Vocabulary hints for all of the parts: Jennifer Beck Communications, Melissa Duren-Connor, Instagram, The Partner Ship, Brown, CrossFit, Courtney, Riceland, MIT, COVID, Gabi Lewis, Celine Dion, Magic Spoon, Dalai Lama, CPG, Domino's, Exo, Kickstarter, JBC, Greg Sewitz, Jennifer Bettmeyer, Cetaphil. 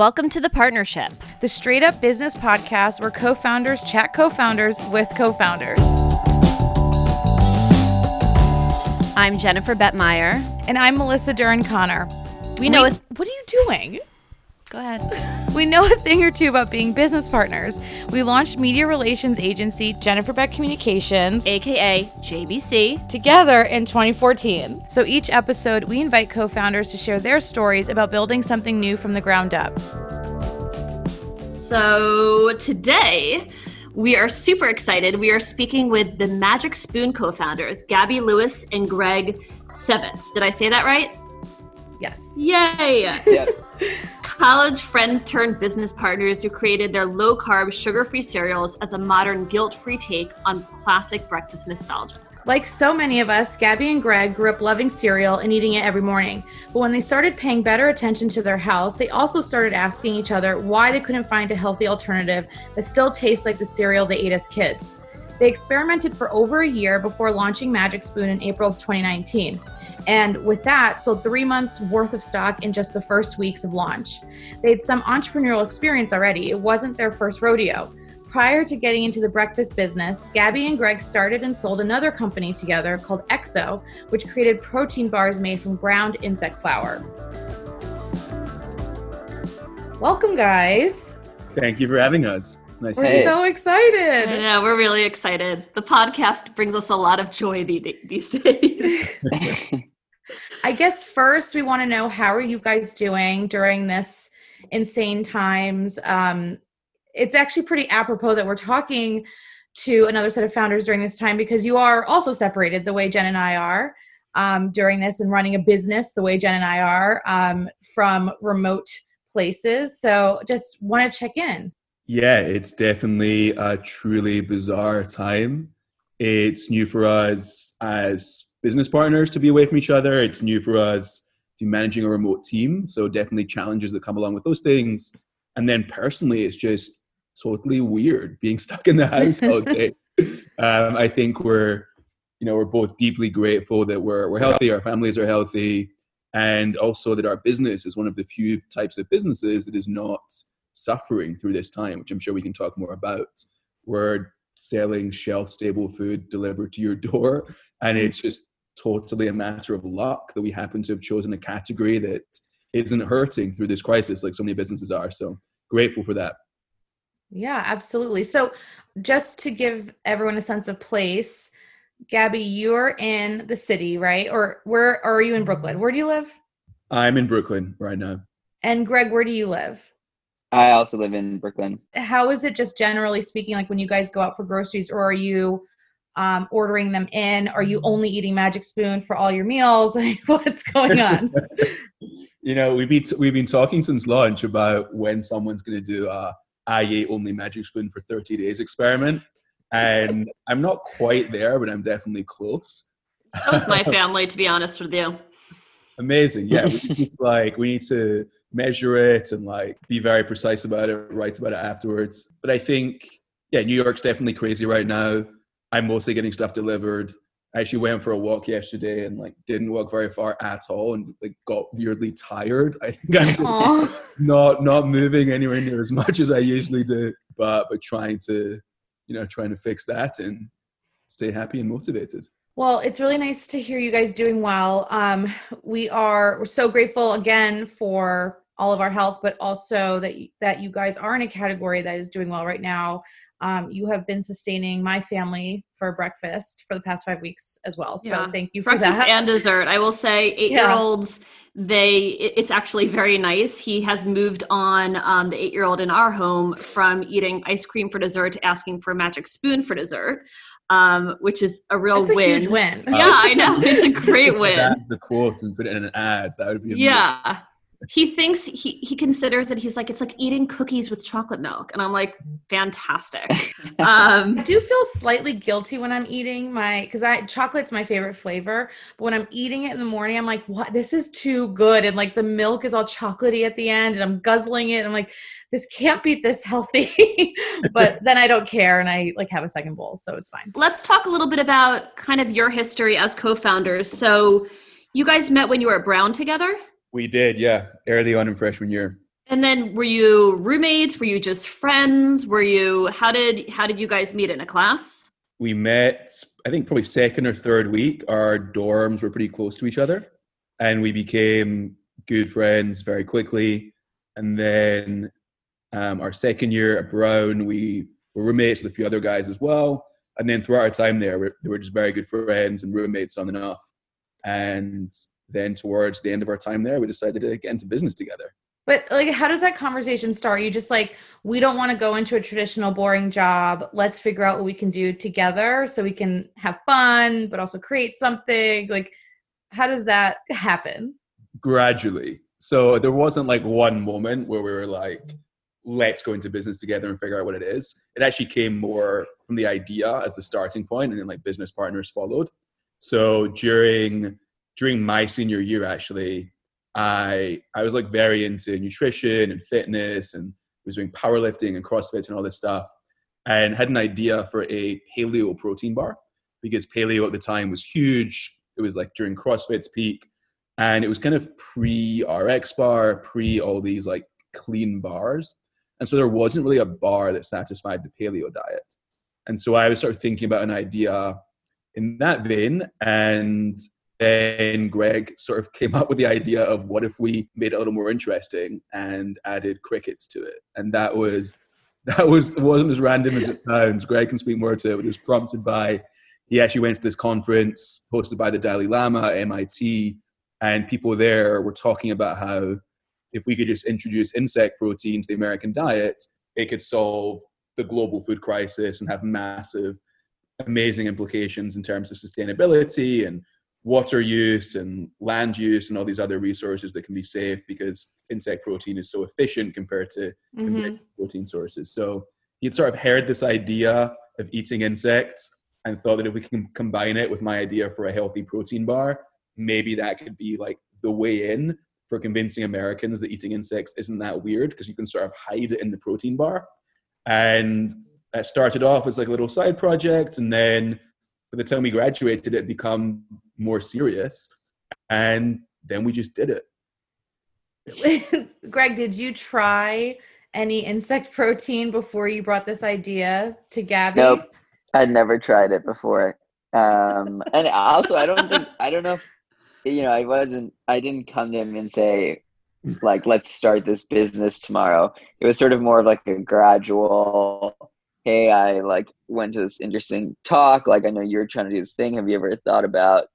Welcome to The Partner Ship, the straight-up business podcast where co-founders chat co-founders with co-founders. I'm Jennifer Bettmeyer. And I'm Melissa Duren-Connor. What are you doing? Go ahead. We know a thing or two about being business partners. We launched media relations agency Jennifer Beck Communications, aka JBC, together in 2014. So each episode, we invite co-founders to share their stories about building something new from the ground up. So today, we are super excited. We are speaking with the Magic Spoon co-founders, Gabi Lewis and Greg Sewitz. Did I say that right? Yes. Yay! Yep. College friends turned business partners who created their low-carb, sugar-free cereals as a modern, guilt-free take on classic breakfast nostalgia. Like so many of us, Gabi and Greg grew up loving cereal and eating it every morning. But when they started paying better attention to their health, they also started asking each other why they couldn't find a healthy alternative that still tastes like the cereal they ate as kids. They experimented for over a year before launching Magic Spoon in April of 2019. And with that, sold 3 months worth of stock in just the first weeks of launch. They had some entrepreneurial experience already. It wasn't their first rodeo. Prior to getting into the breakfast business, Gabi and Greg started and sold another company together called Exo, which created protein bars made from ground insect flour. Welcome, guys. Thank you for having us. It's nice to meet you. We're so excited. I know, we're really excited. The podcast brings us a lot of joy these days. I guess first we want to know, how are you guys doing during this insane times? It's actually pretty apropos that we're talking to another set of founders during this time, because you are also separated the way Jen and I are during this, and running a business the way Jen and I are from remote places. So just want to check in. Yeah, it's definitely a truly bizarre time. It's new for us as business partners to be away from each other. It's new for us to be managing a remote team. So definitely challenges that come along with those things. And then personally, it's just totally weird being stuck in the house all day. I think we're both deeply grateful that we're healthy, our families are healthy, and also that our business is one of the few types of businesses that is not suffering through this time, which I'm sure we can talk more about. We're selling shelf-stable food delivered to your door, and it's just totally a matter of luck that we happen to have chosen a category that isn't hurting through this crisis like so many businesses are. So grateful for that. Yeah, absolutely. So just to give everyone a sense of place, Gabi, you're in the city, right? Or are you in Brooklyn? Where do you live? I'm in Brooklyn right now. And Greg, where do you live? I also live in Brooklyn. How is it, just generally speaking, like when you guys go out for groceries, or are you ordering them in? Are you only eating Magic Spoon for all your meals? Like, what's going on? We've been talking since launch about when someone's going to do a I ate only Magic Spoon for 30 days experiment. And I'm not quite there, but I'm definitely close. That was my family, to be honest with you. Amazing. Yeah, we need to measure it and be very precise about it, write about it afterwards. But I think, yeah, New York's definitely crazy right now. I'm mostly getting stuff delivered. I actually went for a walk yesterday and didn't walk very far at all, and got weirdly tired. I think I'm not moving anywhere near as much as I usually do, but trying to fix that and stay happy and motivated. Well, it's really nice to hear you guys doing well. We're so grateful again for all of our health, but also that you guys are in a category that is doing well right now. You have been sustaining my family for breakfast for the past 5 weeks as well. So thank you for breakfast and dessert. I will say 8-year-olds, it's actually very nice. He has moved on, the 8-year-old in our home, from eating ice cream for dessert to asking for a Magic Spoon for dessert, which is a real win. It's a huge win. Yeah, I know. It's a great win. That's the quote, and put it in an ad. That would be amazing. Yeah. He thinks, he considers that it's like eating cookies with chocolate milk. And I'm like, fantastic. I do feel slightly guilty when I'm eating chocolate's my favorite flavor. But when I'm eating it in the morning, I'm like, what? This is too good. And the milk is all chocolatey at the end, and I'm guzzling it. I'm like, this can't be this healthy. But then I don't care, and I have a second bowl. So it's fine. Let's talk a little bit about kind of your history as co-founders. So you guys met when you were at Brown together? We did, yeah. Early on in freshman year. And then were you roommates? Were you just friends? Were you, how did you guys meet? In a class? We met, I think probably second or third week. Our dorms were pretty close to each other and we became good friends very quickly. And then our second year at Brown, we were roommates with a few other guys as well. And then throughout our time there, we were just very good friends and roommates on and off. And then towards the end of our time there, we decided to get into business together. But like, how does that conversation start? You just like, we don't want to go into a traditional boring job. Let's figure out what we can do together so we can have fun, but also create something. Like, how does that happen? Gradually. So there wasn't like one moment where we were like, let's go into business together and figure out what it is. It actually came more from the idea as the starting point, and then like business partners followed. So during my senior year, actually, I was like very into nutrition and fitness, and was doing powerlifting and CrossFit and all this stuff, and had an idea for a paleo protein bar, because paleo at the time was huge. It was like during CrossFit's peak, and it was kind of pre-RX bar, pre all these like clean bars. And so there wasn't really a bar that satisfied the paleo diet. And so I was sort of thinking about an idea in that vein, and then Greg sort of came up with the idea of, what if we made it a little more interesting and added crickets to it? And it wasn't as random as it sounds. Greg can speak more to it, but it was prompted by, he actually went to this conference hosted by the Dalai Lama, MIT, and people there were talking about how if we could just introduce insect protein to the American diet, it could solve the global food crisis and have massive, amazing implications in terms of sustainability and water use and land use and all these other resources that can be saved, because insect protein is so efficient compared to protein sources. So you'd sort of heard this idea of eating insects and thought that if we can combine it with my idea for a healthy protein bar, maybe that could be like the way in for convincing Americans that eating insects isn't that weird, because you can sort of hide it in the protein bar. And that started off as like a little side project, and then by the time we graduated, it become more serious, and then we just did it. Greg, did you try any insect protein before you brought this idea to Gabi? Nope, I'd never tried it before, and also I don't know if, you know, I didn't come to him and say like, let's start this business tomorrow. It was sort of more of like a gradual, hey, I like went to this interesting talk, like I know you're trying to do this thing, have you ever thought about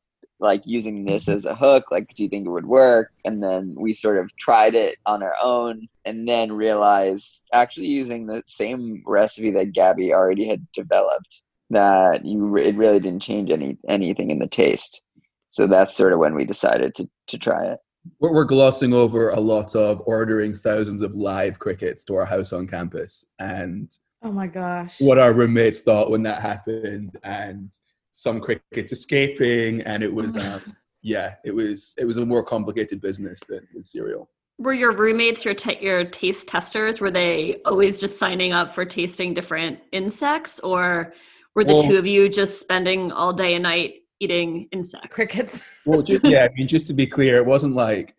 like using this as a hook, like do you think it would work? And then we sort of tried it on our own, and then realized actually using the same recipe that Gabi already had developed, that it really didn't change anything in the taste. So that's sort of when we decided to try it. We're glossing over a lot of ordering thousands of live crickets to our house on campus, and oh my gosh, what our roommates thought when that happened, and some crickets escaping, and it was, it was a more complicated business than cereal. Were your roommates your taste testers? Were they always just signing up for tasting different insects, or were the two of you just spending all day and night eating insects? Crickets. Just to be clear, it wasn't like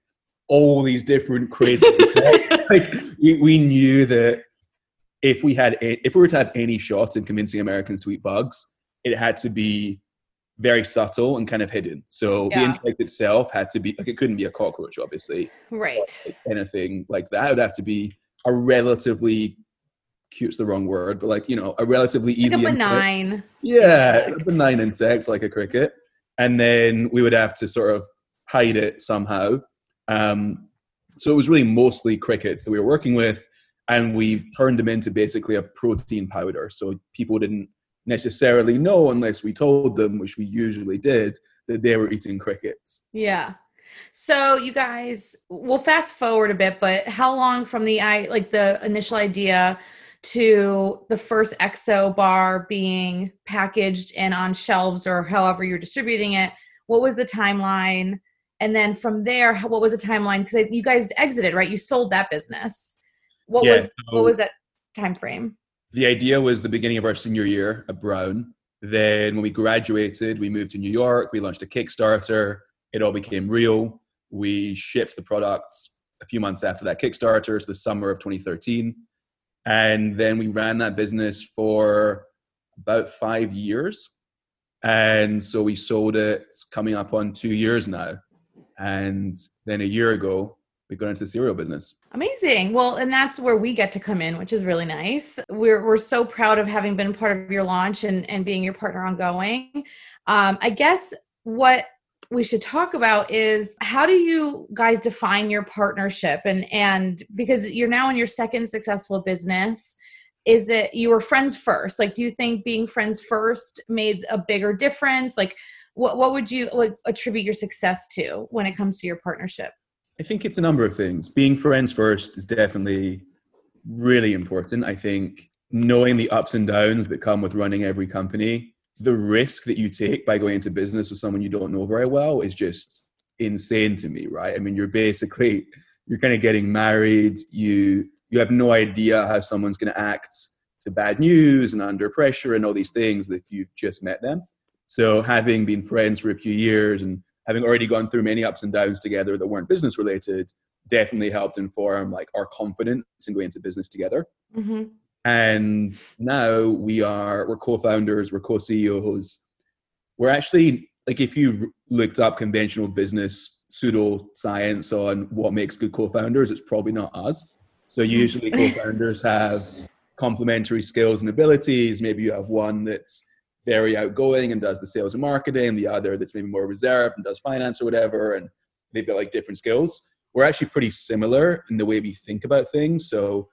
all these different crazy like we knew that if we were to have any shot in convincing Americans to eat bugs, it had to be very subtle and kind of hidden. So the insect itself had to be, like, it couldn't be a cockroach, obviously. Right. Like anything like that. It would have to be a relatively, cute's the wrong word, but like, you know, a relatively easy, like a benign insect. Yeah, insect. A benign insect, like a cricket. And then we would have to sort of hide it somehow. So it was really mostly crickets that we were working with. And we turned them into basically a protein powder. So people didn't necessarily know unless we told them, which we usually did, that they were eating crickets. Yeah. So you guys, we'll fast forward a bit, but how long from the initial idea to the first Exo bar being packaged and on shelves, or however you're distributing it, what was the timeline? And then from there, what was the timeline? Because you guys exited, right? You sold that business. What was that time frame? The idea was the beginning of our senior year at Brown. Then when we graduated, we moved to New York. We launched a Kickstarter. It all became real. We shipped the products a few months after that Kickstarter, so the summer of 2013. And then we ran that business for about 5 years. And so we sold it, it's coming up on 2 years now. And then a year ago, we got into the cereal business. Amazing. Well, and that's where we get to come in, which is really nice. We're so proud of having been part of your launch and being your partner ongoing. I guess what we should talk about is, how do you guys define your partnership? And because you're now in your second successful business, is it you were friends first? Like, do you think being friends first made a bigger difference? Like, what would you attribute your success to when it comes to your partnership? I think it's a number of things. Being friends first is definitely really important. I think knowing the ups and downs that come with running every company, the risk that you take by going into business with someone you don't know very well is just insane to me, right? I mean, you're kind of getting married. You have no idea how someone's going to act to bad news and under pressure and all these things that you've just met them. So having been friends for a few years and having already gone through many ups and downs together that weren't business related definitely helped inform like our confidence in going into business together. Mm-hmm. And now we're co-founders, we're co-CEOs. We're actually, like, if you looked up conventional business pseudoscience on what makes good co-founders, it's probably not us. So usually co-founders have complementary skills and abilities. Maybe you have one that's very outgoing and does the sales and marketing, the other that's maybe more reserved and does finance or whatever, and they've got like different skills. We're actually pretty similar in the way we think about things. So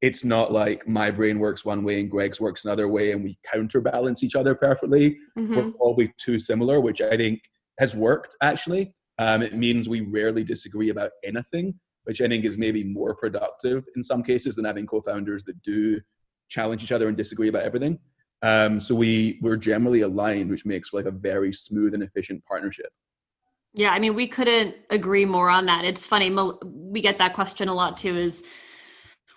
it's not like my brain works one way and Greg's works another way and we counterbalance each other perfectly. Mm-hmm. We're probably too similar, which I think has worked actually. It means we rarely disagree about anything, which I think is maybe more productive in some cases than having co-founders that do challenge each other and disagree about everything. So we're generally aligned, which makes for like a very smooth and efficient partnership. Yeah, I mean, we couldn't agree more on that. It's funny, we get that question a lot too, is,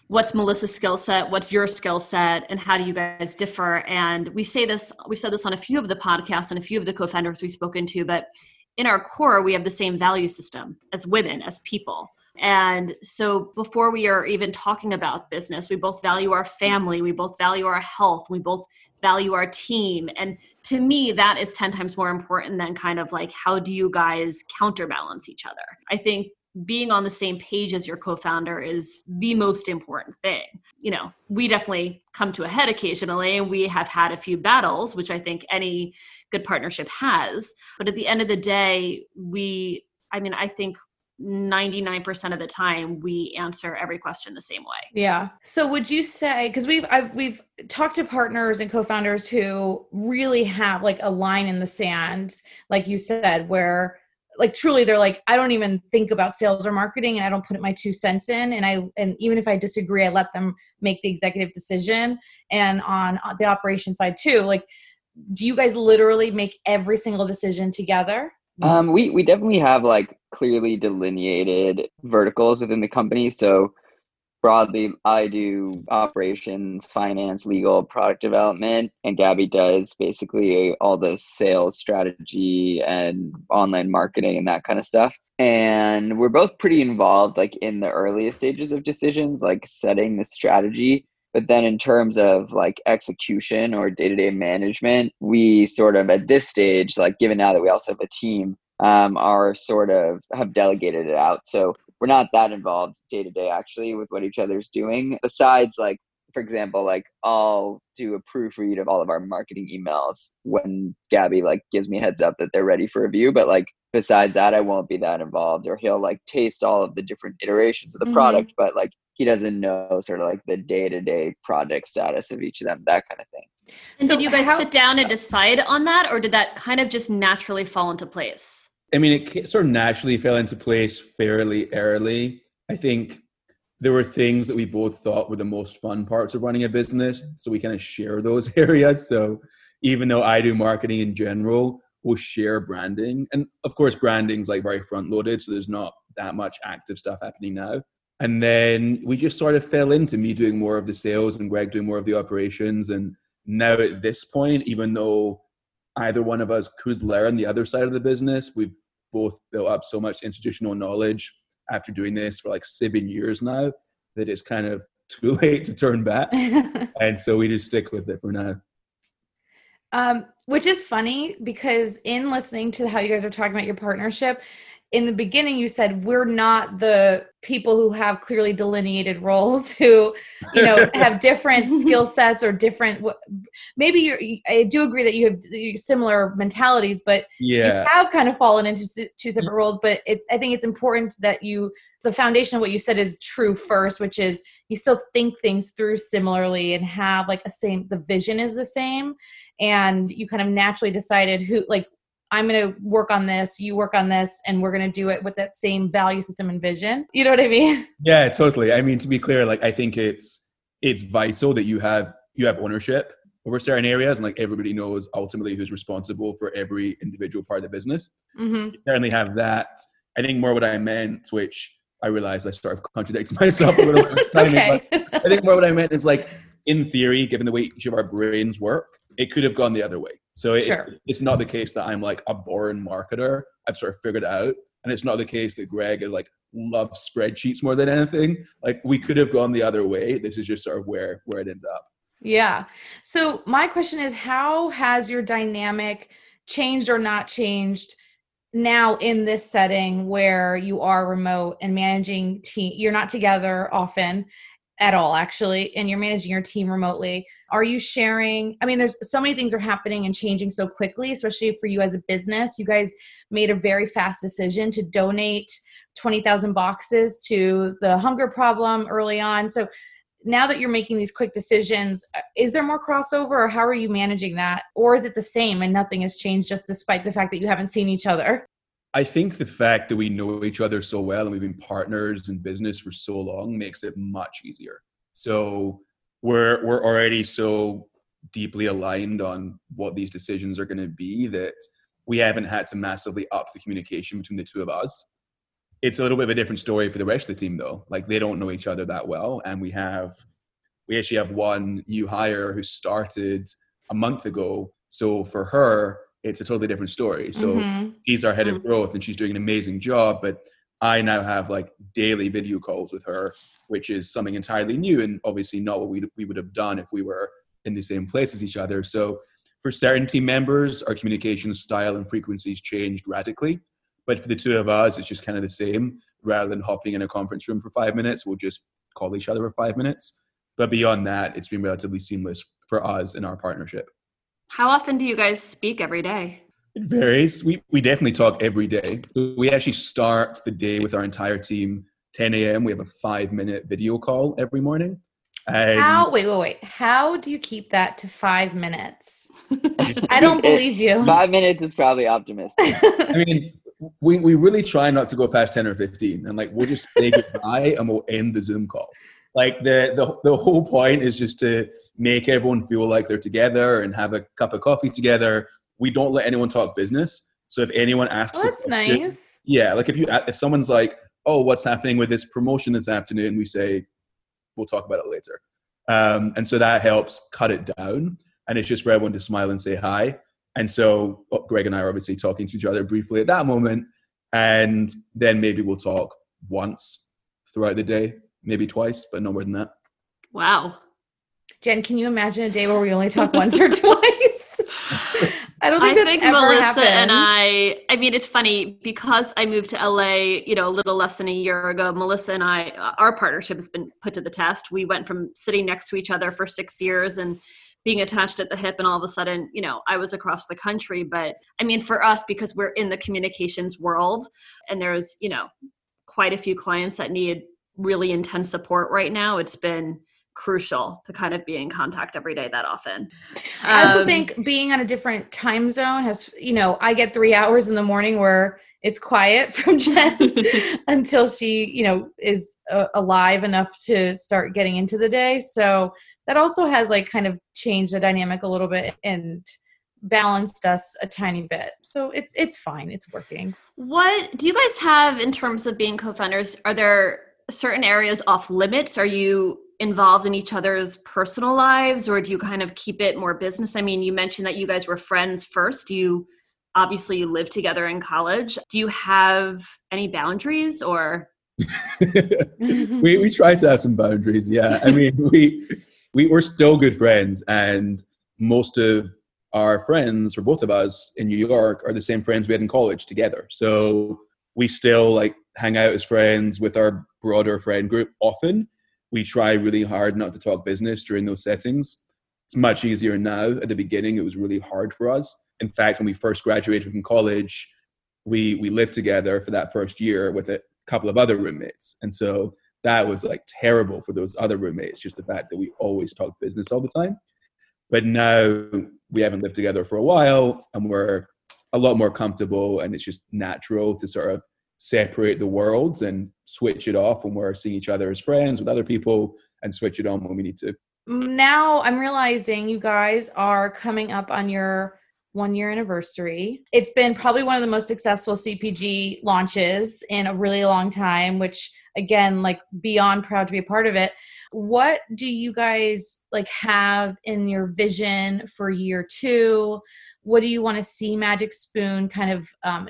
what's Melissa's skill set? What's your skill set? And how do you guys differ? And we've said this on a few of the podcasts and a few of the co-founders we've spoken to, but in our core, we have the same value system as women, as people. And so before we are even talking about business, we both value our family, we both value our health, we both value our team. And to me, that is 10 times more important than kind of like, how do you guys counterbalance each other? I think being on the same page as your co-founder is the most important thing. You know, we definitely come to a head occasionally, and we have had a few battles, which I think any good partnership has. But at the end of the day, I think 99% of the time we answer every question the same way. Yeah. So would you say, because we've talked to partners and co-founders who really have like a line in the sand, like you said, where like truly they're like, I don't even think about sales or marketing and I don't put my 2 cents in. And even if I disagree, I let them make the executive decision. And on the operations side too, like, do you guys literally make every single decision together? We definitely have like clearly delineated verticals within the company. So broadly, I do operations, finance, legal, product development, and Gabi does basically all the sales strategy and online marketing and that kind of stuff. And we're both pretty involved like in the earliest stages of decisions, like setting the strategy. But then in terms of like execution or day-to-day management, we sort of at this stage, like given now that we also have a team, have delegated it out. So we're not that involved day to day actually with what each other's doing. Besides, like, for example, like I'll do a proofread of all of our marketing emails when Gabi like gives me a heads up that they're ready for review. But like besides that, I won't be that involved. Or he'll like taste all of the different iterations of the product, but like he doesn't know sort of like the day to day product status of each of them, that kind of thing. And so did you guys sit down and decide on that, or did that kind of just naturally fall into place? I mean, it sort of naturally fell into place fairly early. I think there were things that we both thought were the most fun parts of running a business, so we kind of share those areas. So even though I do marketing in general, we'll share branding. And of course, branding's like very front-loaded, so there's not that much active stuff happening now. And then we just sort of fell into me doing more of the sales and Greg doing more of the operations. And now at this point, even though either one of us could learn the other side of the business, we've both built up so much institutional knowledge after doing this for like 7 years now, that it's kind of too late to turn back. And so we just stick with it for now. Which is funny, because in listening to how you guys are talking about your partnership, in the beginning you said, we're not the people who have clearly delineated roles, who, you know, have different skill sets or different, maybe I do agree that you have similar mentalities, but you have kind of fallen into two separate roles. But I think it's important that the foundation of what you said is true first, which is you still think things through similarly and have like the vision is the same. And you kind of naturally decided I'm going to work on this, you work on this, and we're going to do it with that same value system and vision. You know what I mean? Yeah, totally. I mean, to be clear, I think it's vital that you have ownership over certain areas, and everybody knows ultimately who's responsible for every individual part of the business. Mm-hmm. You certainly have that. I think more what I meant, which I realized I sort of contradicted myself a little bit. I think more what I meant is in theory, given the way each of our brains work, it could have gone the other way. So it's not the case that I'm a born marketer. I've sort of figured it out. And it's not the case that Greg is loves spreadsheets more than anything. We could have gone the other way. This is just sort of where it ended up. Yeah. So my question is, how has your dynamic changed or not changed now in this setting where you are remote and managing team? You're not together often at all, actually, and you're managing your team remotely. Are you sharing? I mean, there's so many things are happening and changing so quickly, especially for you as a business. You guys made a very fast decision to donate 20,000 boxes to the hunger problem early on. So now that you're making these quick decisions, is there more crossover, or how are you managing that? Or is it the same and nothing has changed, just despite the fact that you haven't seen each other? I think the fact that we know each other so well and we've been partners in business for so long makes it much easier. So we're already so deeply aligned on what these decisions are going to be that we haven't had to massively up the communication between the two of us. It's a little bit of a different story for the rest of the team, though. They don't know each other that well. And we actually have one new hire who started a month ago. So for her, it's a totally different story. So she's our head of growth and she's doing an amazing job, but I now have daily video calls with her, which is something entirely new and obviously not what we would have done if we were in the same place as each other. So for certain team members, our communication style and frequencies changed radically, but for the two of us, it's just kind of the same. Rather than hopping in a conference room for 5 minutes, we'll just call each other for 5 minutes. But beyond that, it's been relatively seamless for us in our partnership. How often do you guys speak every day? It varies. We definitely talk every day. We actually start the day with our entire team, 10 a.m. We have a 5-minute video call every morning. Wait. How do you keep that to 5 minutes? I don't believe you. 5 minutes is probably optimistic. I mean, we really try not to go past 10 or 15. And we'll just say goodbye and we'll end the Zoom call. The whole point is just to make everyone feel like they're together and have a cup of coffee together. We don't let anyone talk business. So if anyone asks, that's nice. Yeah, if someone's oh, what's happening with this promotion this afternoon? We say, we'll talk about it later. And so that helps cut it down. And it's just for everyone to smile and say hi. And so Greg and I are obviously talking to each other briefly at that moment. And then maybe we'll talk once throughout the day. Maybe twice, but no more than that. Wow. Jen, can you imagine a day where we only talk once or twice? I don't think Melissa happened. And I mean, it's funny because I moved to LA, a little less than a year ago. Melissa and I, our partnership has been put to the test. We went from sitting next to each other for 6 years and being attached at the hip, and all of a sudden, I was across the country. But I mean, for us, because we're in the communications world and there's, quite a few clients that need really intense support right now, it's been crucial to kind of be in contact every day that often. I also think being on a different time zone has, I get 3 hours in the morning where it's quiet from Jen until she, is alive enough to start getting into the day. So that also has kind of changed the dynamic a little bit and balanced us a tiny bit. So it's fine. It's working. What do you guys have in terms of being co-founders? Are there certain areas off limits? Are you involved in each other's personal lives, or do you kind of keep it more business? I mean, you mentioned that you guys were friends first. You live together in college. Do you have any boundaries, or We try to have some boundaries. Yeah. I mean, we're still good friends, and most of our friends, or both of us in New York, are the same friends we had in college together. So we still like hang out as friends with our broader friend group. Often we try really hard not to talk business during those settings. It's much easier now. At the beginning, it was really hard for us. In fact, when we first graduated from college, we lived together for that first year with a couple of other roommates. And so that was like terrible for those other roommates, just the fact that we always talked business all the time. But now we haven't lived together for a while, and we're a lot more comfortable, and it's just natural to sort of separate the worlds and switch it off when we're seeing each other as friends with other people, and switch it on when we need to. Now I'm realizing you guys are coming up on your 1-year anniversary. It's been probably one of the most successful CPG launches in a really long time, which again, like, beyond proud to be a part of it. What do you guys like have in your vision for year 2? What do you want to see Magic Spoon kind of, kind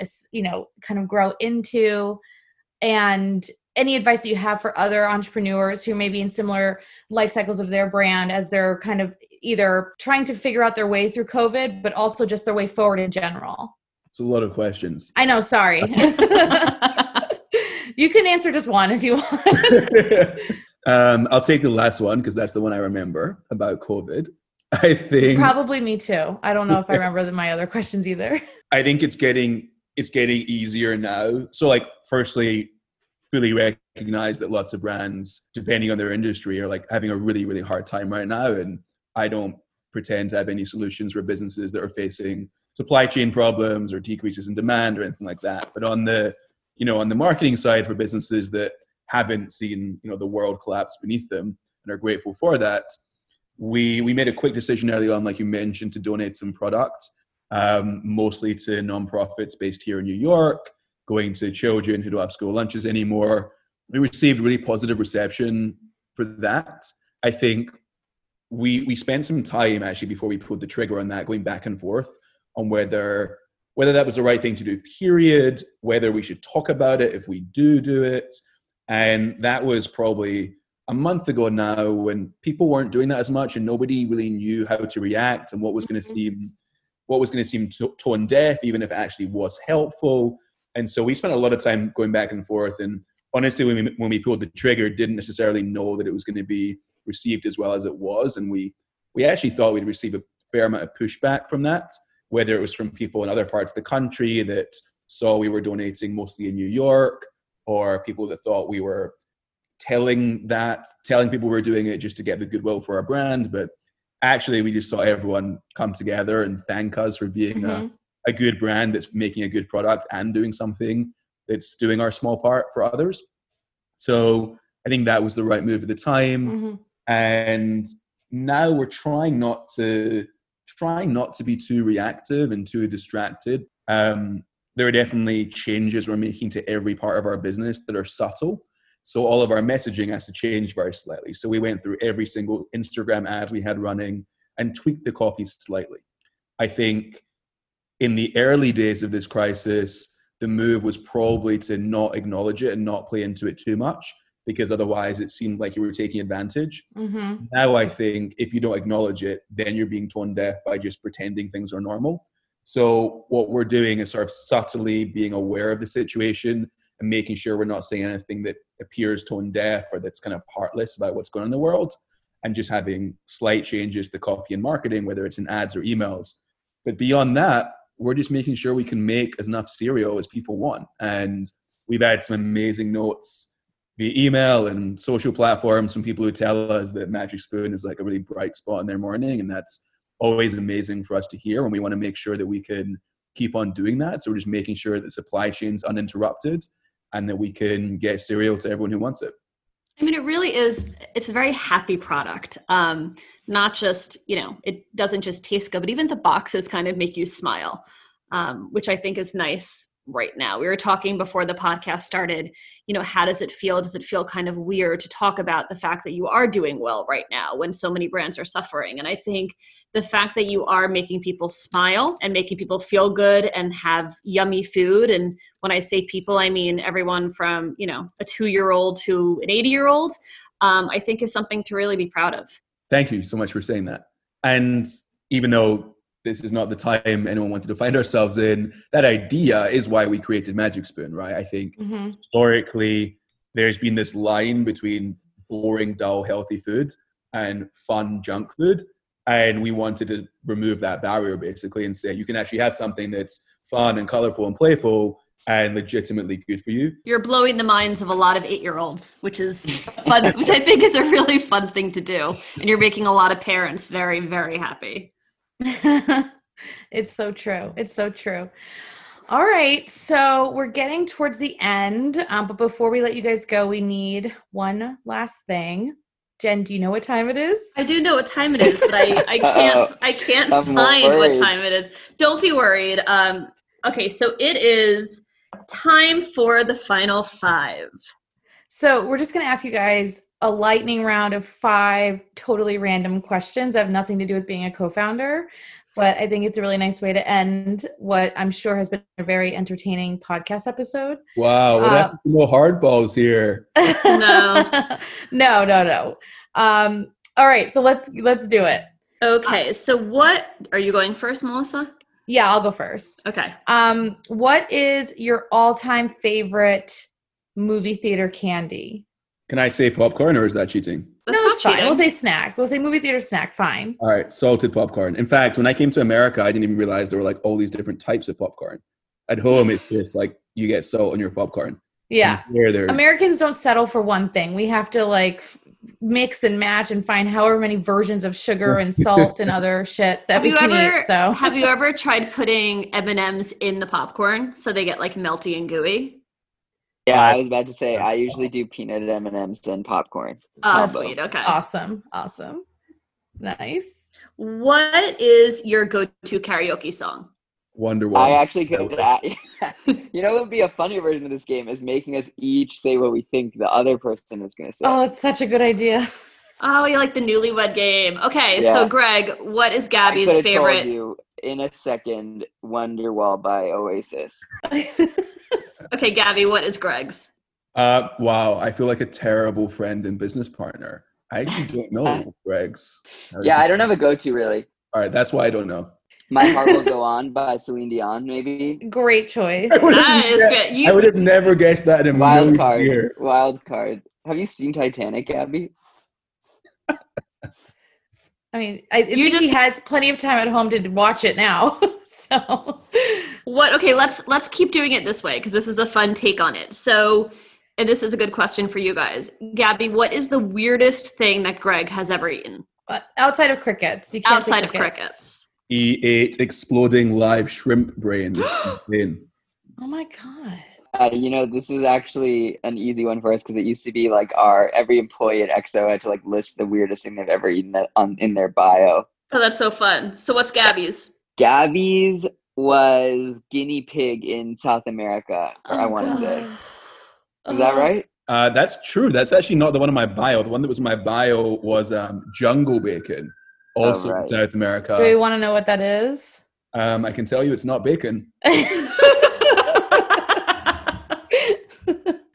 of grow into? And any advice that you have for other entrepreneurs who may be in similar life cycles of their brand as they're kind of either trying to figure out their way through COVID, but also just their way forward in general? It's a lot of questions. I know. Sorry. You can answer just one if you want. I'll take the last one, because that's the one I remember about COVID. I think probably me too. I don't know if I remember my other questions either. I think it's getting easier now. So like, firstly, really recognize that lots of brands, depending on their industry, are like having a really, really hard time right now. And I don't pretend to have any solutions for businesses that are facing supply chain problems or decreases in demand or anything like that. But on the marketing side, for businesses that haven't seen, the world collapse beneath them and are grateful for that, we made a quick decision early on, like you mentioned, to donate some products, mostly to nonprofits based here in New York, going to children who don't have school lunches anymore. We received really positive reception for that. I think we spent some time actually before we pulled the trigger on that, going back and forth on whether that was the right thing to do, period, whether we should talk about it if we do it. And that was probably a month ago now, when people weren't doing that as much and nobody really knew how to react and what was going to seem tone deaf, even if it actually was helpful. And so we spent a lot of time going back and forth. And honestly, when we pulled the trigger, didn't necessarily know that it was going to be received as well as it was. And we actually thought we'd receive a fair amount of pushback from that, whether it was from people in other parts of the country that saw we were donating mostly in New York, or people that thought we were telling people we're doing it just to get the goodwill for our brand. But actually, we just saw everyone come together and thank us for being a good brand that's making a good product and doing something that's doing our small part for others. So I think that was the right move at the time. And now we're trying not to be too reactive and too distracted. There are definitely changes we're making to every part of our business that are subtle. So all of our messaging has to change very slightly. So we went through every single Instagram ad we had running and tweaked the copy slightly. I think in the early days of this crisis, the move was probably to not acknowledge it and not play into it too much, because otherwise it seemed like you were taking advantage. Now I think if you don't acknowledge it, then you're being tone deaf by just pretending things are normal. So what we're doing is sort of subtly being aware of the situation and making sure we're not saying anything that appears tone deaf or that's kind of heartless about what's going on in the world, and just having slight changes to copy and marketing, whether it's in ads or emails. But beyond that, we're just making sure we can make as enough cereal as people want. And we've had some amazing notes via email and social platforms from people who tell us that Magic Spoon is like a really bright spot in their morning. And that's always amazing for us to hear. And we want to make sure that we can keep on doing that. So we're just making sure that supply chain's uninterrupted and that we can get cereal to everyone who wants it. I mean, it really is. It's a very happy product. Not just, it doesn't just taste good, but even the boxes kind of make you smile, which I think is nice right now. We were talking before the podcast started, you know, how does it feel? Does it feel kind of weird to talk about the fact that you are doing well right now when so many brands are suffering? And I think the fact that you are making people smile and making people feel good and have yummy food. And when I say people, I mean everyone from, you know, a 2-year-old to an 80-year-old, I think is something to really be proud of. Thank you so much for saying that. And even though this is not the time anyone wanted to find ourselves in, that idea is why we created Magic Spoon, right? I think historically, there's been this line between boring, dull, healthy food and fun junk food. And we wanted to remove that barrier basically and say, you can actually have something that's fun and colorful and playful and legitimately good for you. You're blowing the minds of a lot of 8-year-olds, which is fun, which I think is a really fun thing to do. And you're making a lot of parents very, very happy. It's so true. It's so true. All right. So we're getting towards the end. But before we let you guys go, we need one last thing. Jen, do you know what time it is? I do know what time it is, but I can't find what time it is. Don't be worried. Okay. So it is time for the final five. So we're just going to ask you guys a lightning round of 5 totally random questions that have nothing to do with being a co-founder, but I think it's a really nice way to end what I'm sure has been a very entertaining podcast episode. Wow. No hardballs here. No. All right. So let's do it. Okay. So what are you going first, Melissa? Yeah, I'll go first. Okay. What is your all-time favorite movie theater candy? Can I say popcorn or is that cheating? That's not cheating. We'll say snack. We'll say movie theater snack. Fine. All right. Salted popcorn. In fact, when I came to America, I didn't even realize there were like all these different types of popcorn. At home, it's just like you get salt on your popcorn. Yeah. Americans don't settle for one thing. We have to like mix and match and find however many versions of sugar and salt and other shit that we can eat. So have you ever tried putting M&Ms in the popcorn so they get like melty and gooey? Yeah, I was about to say, I usually do peanut M&Ms and popcorn. Oh, sweet. Okay. Awesome. Nice. What is your go-to karaoke song? Wonderwall. I actually could. You know, what would be a funny version of this game is making us each say what we think the other person is going to say. Oh, it's such a good idea. Oh, you like the newlywed game. Okay, yeah. So Greg, what is Gabby's favorite? I told you in a second, Wonderwall by Oasis. Okay, Gabby, what is Greg's? Wow, I feel like a terrible friend and business partner. I actually don't know Greg's. Yeah, I don't have a go-to, really. All right, that's why I don't know. My Heart Will Go On by Celine Dion, maybe. Great choice. I would have never guessed that in my career. Wild card. Have you seen Titanic, Gabby? I mean, he has plenty of time at home to watch it now. So what? Okay, let's keep doing it this way because this is a fun take on it. So, and this is a good question for you guys. Gabby, what is the weirdest thing that Greg has ever eaten? Outside of crickets. You can't outside of crickets. He ate exploding live shrimp brains. Oh my God. You know, this is actually an easy one for us because it used to be like every employee at Exo had to like list the weirdest thing they've ever eaten in their bio. Oh, that's so fun. So what's Gabby's? Gabby's was guinea pig in South America, I want to say. Is that right? That's true. That's actually not the one in my bio. The one that was in my bio was jungle bacon, also in South America. Do we want to know what that is? I can tell you it's not bacon.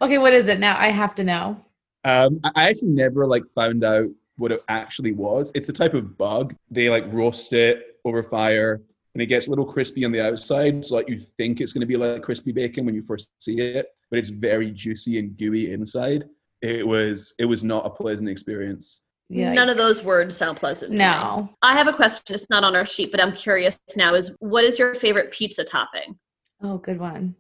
Okay, what is it now? I have to know. I actually never found out what it actually was. It's a type of bug. They roast it over fire and it gets a little crispy on the outside. So you think it's going to be like crispy bacon when you first see it, but it's very juicy and gooey inside. It was not a pleasant experience. Yikes. None of those words sound pleasant. No. Me. I have a question. It's not on our sheet, but I'm curious now is what is your favorite pizza topping? Oh, good one.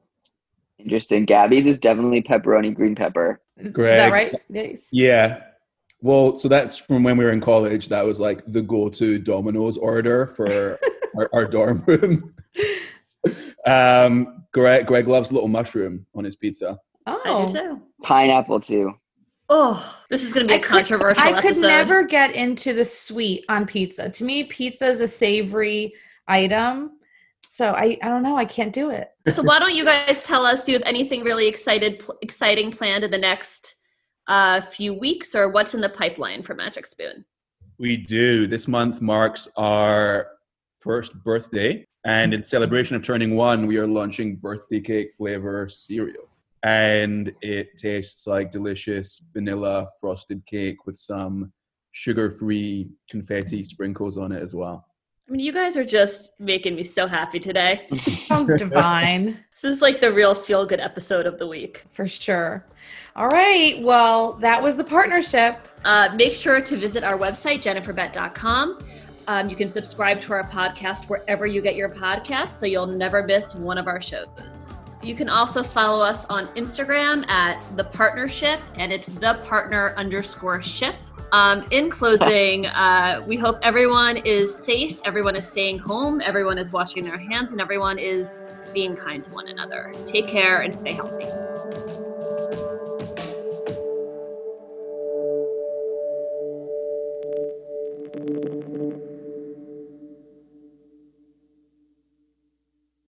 Interesting. Gabby's is definitely pepperoni, green pepper. Greg, is that right? Nice. Yeah. Well, so that's from when we were in college. That was the go-to Domino's order for our dorm room. Greg loves little mushroom on his pizza. Oh, I do too. Pineapple too. Oh, this is going to be a controversial episode. I could never get into the sweet on pizza. To me, pizza is a savory item. So I don't know. I can't do it. So why don't you guys tell us, do you have anything really exciting planned in the next few weeks, or what's in the pipeline for Magic Spoon? We do. This month marks our first birthday. And in celebration of turning one, we are launching birthday cake flavor cereal. And it tastes like delicious vanilla frosted cake with some sugar-free confetti sprinkles on it as well. I mean, you guys are just making me so happy today. Sounds divine. This is like the real feel-good episode of the week. For sure. All right. Well, that was The Partnership. Make sure to visit our website, jenniferbeck.com. You can subscribe to our podcast wherever you get your podcasts, so you'll never miss one of our shows. You can also follow us on Instagram at The Partnership, and it's thepartner_ship. In closing, we hope everyone is safe, everyone is staying home, everyone is washing their hands, and everyone is being kind to one another. Take care and stay healthy.